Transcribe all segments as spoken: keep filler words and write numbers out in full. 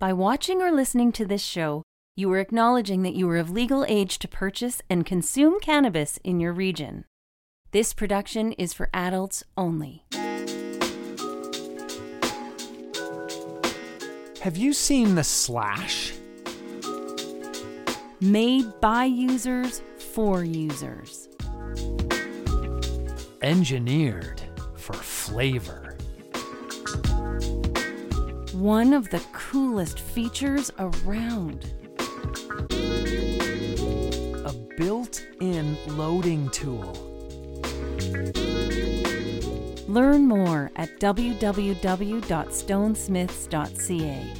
By watching or listening to this show, you are acknowledging that you are of legal age to purchase and consume cannabis in your region. This production is for adults only. Have you seen The Slash? Made by users for users. Engineered for flavor. One of the coolest features around. A built-in loading tool. Learn more at w w w dot stonesmiths dot c a.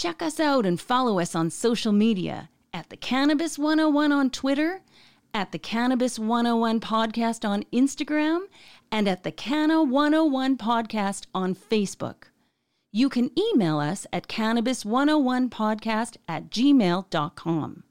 Check us out and follow us on social media at The Cannabis one oh one on Twitter, at The Cannabis one oh one Podcast on Instagram, and at The Canna one oh one Podcast on Facebook. You can email us at cannabis one oh one podcast at gmail dot com.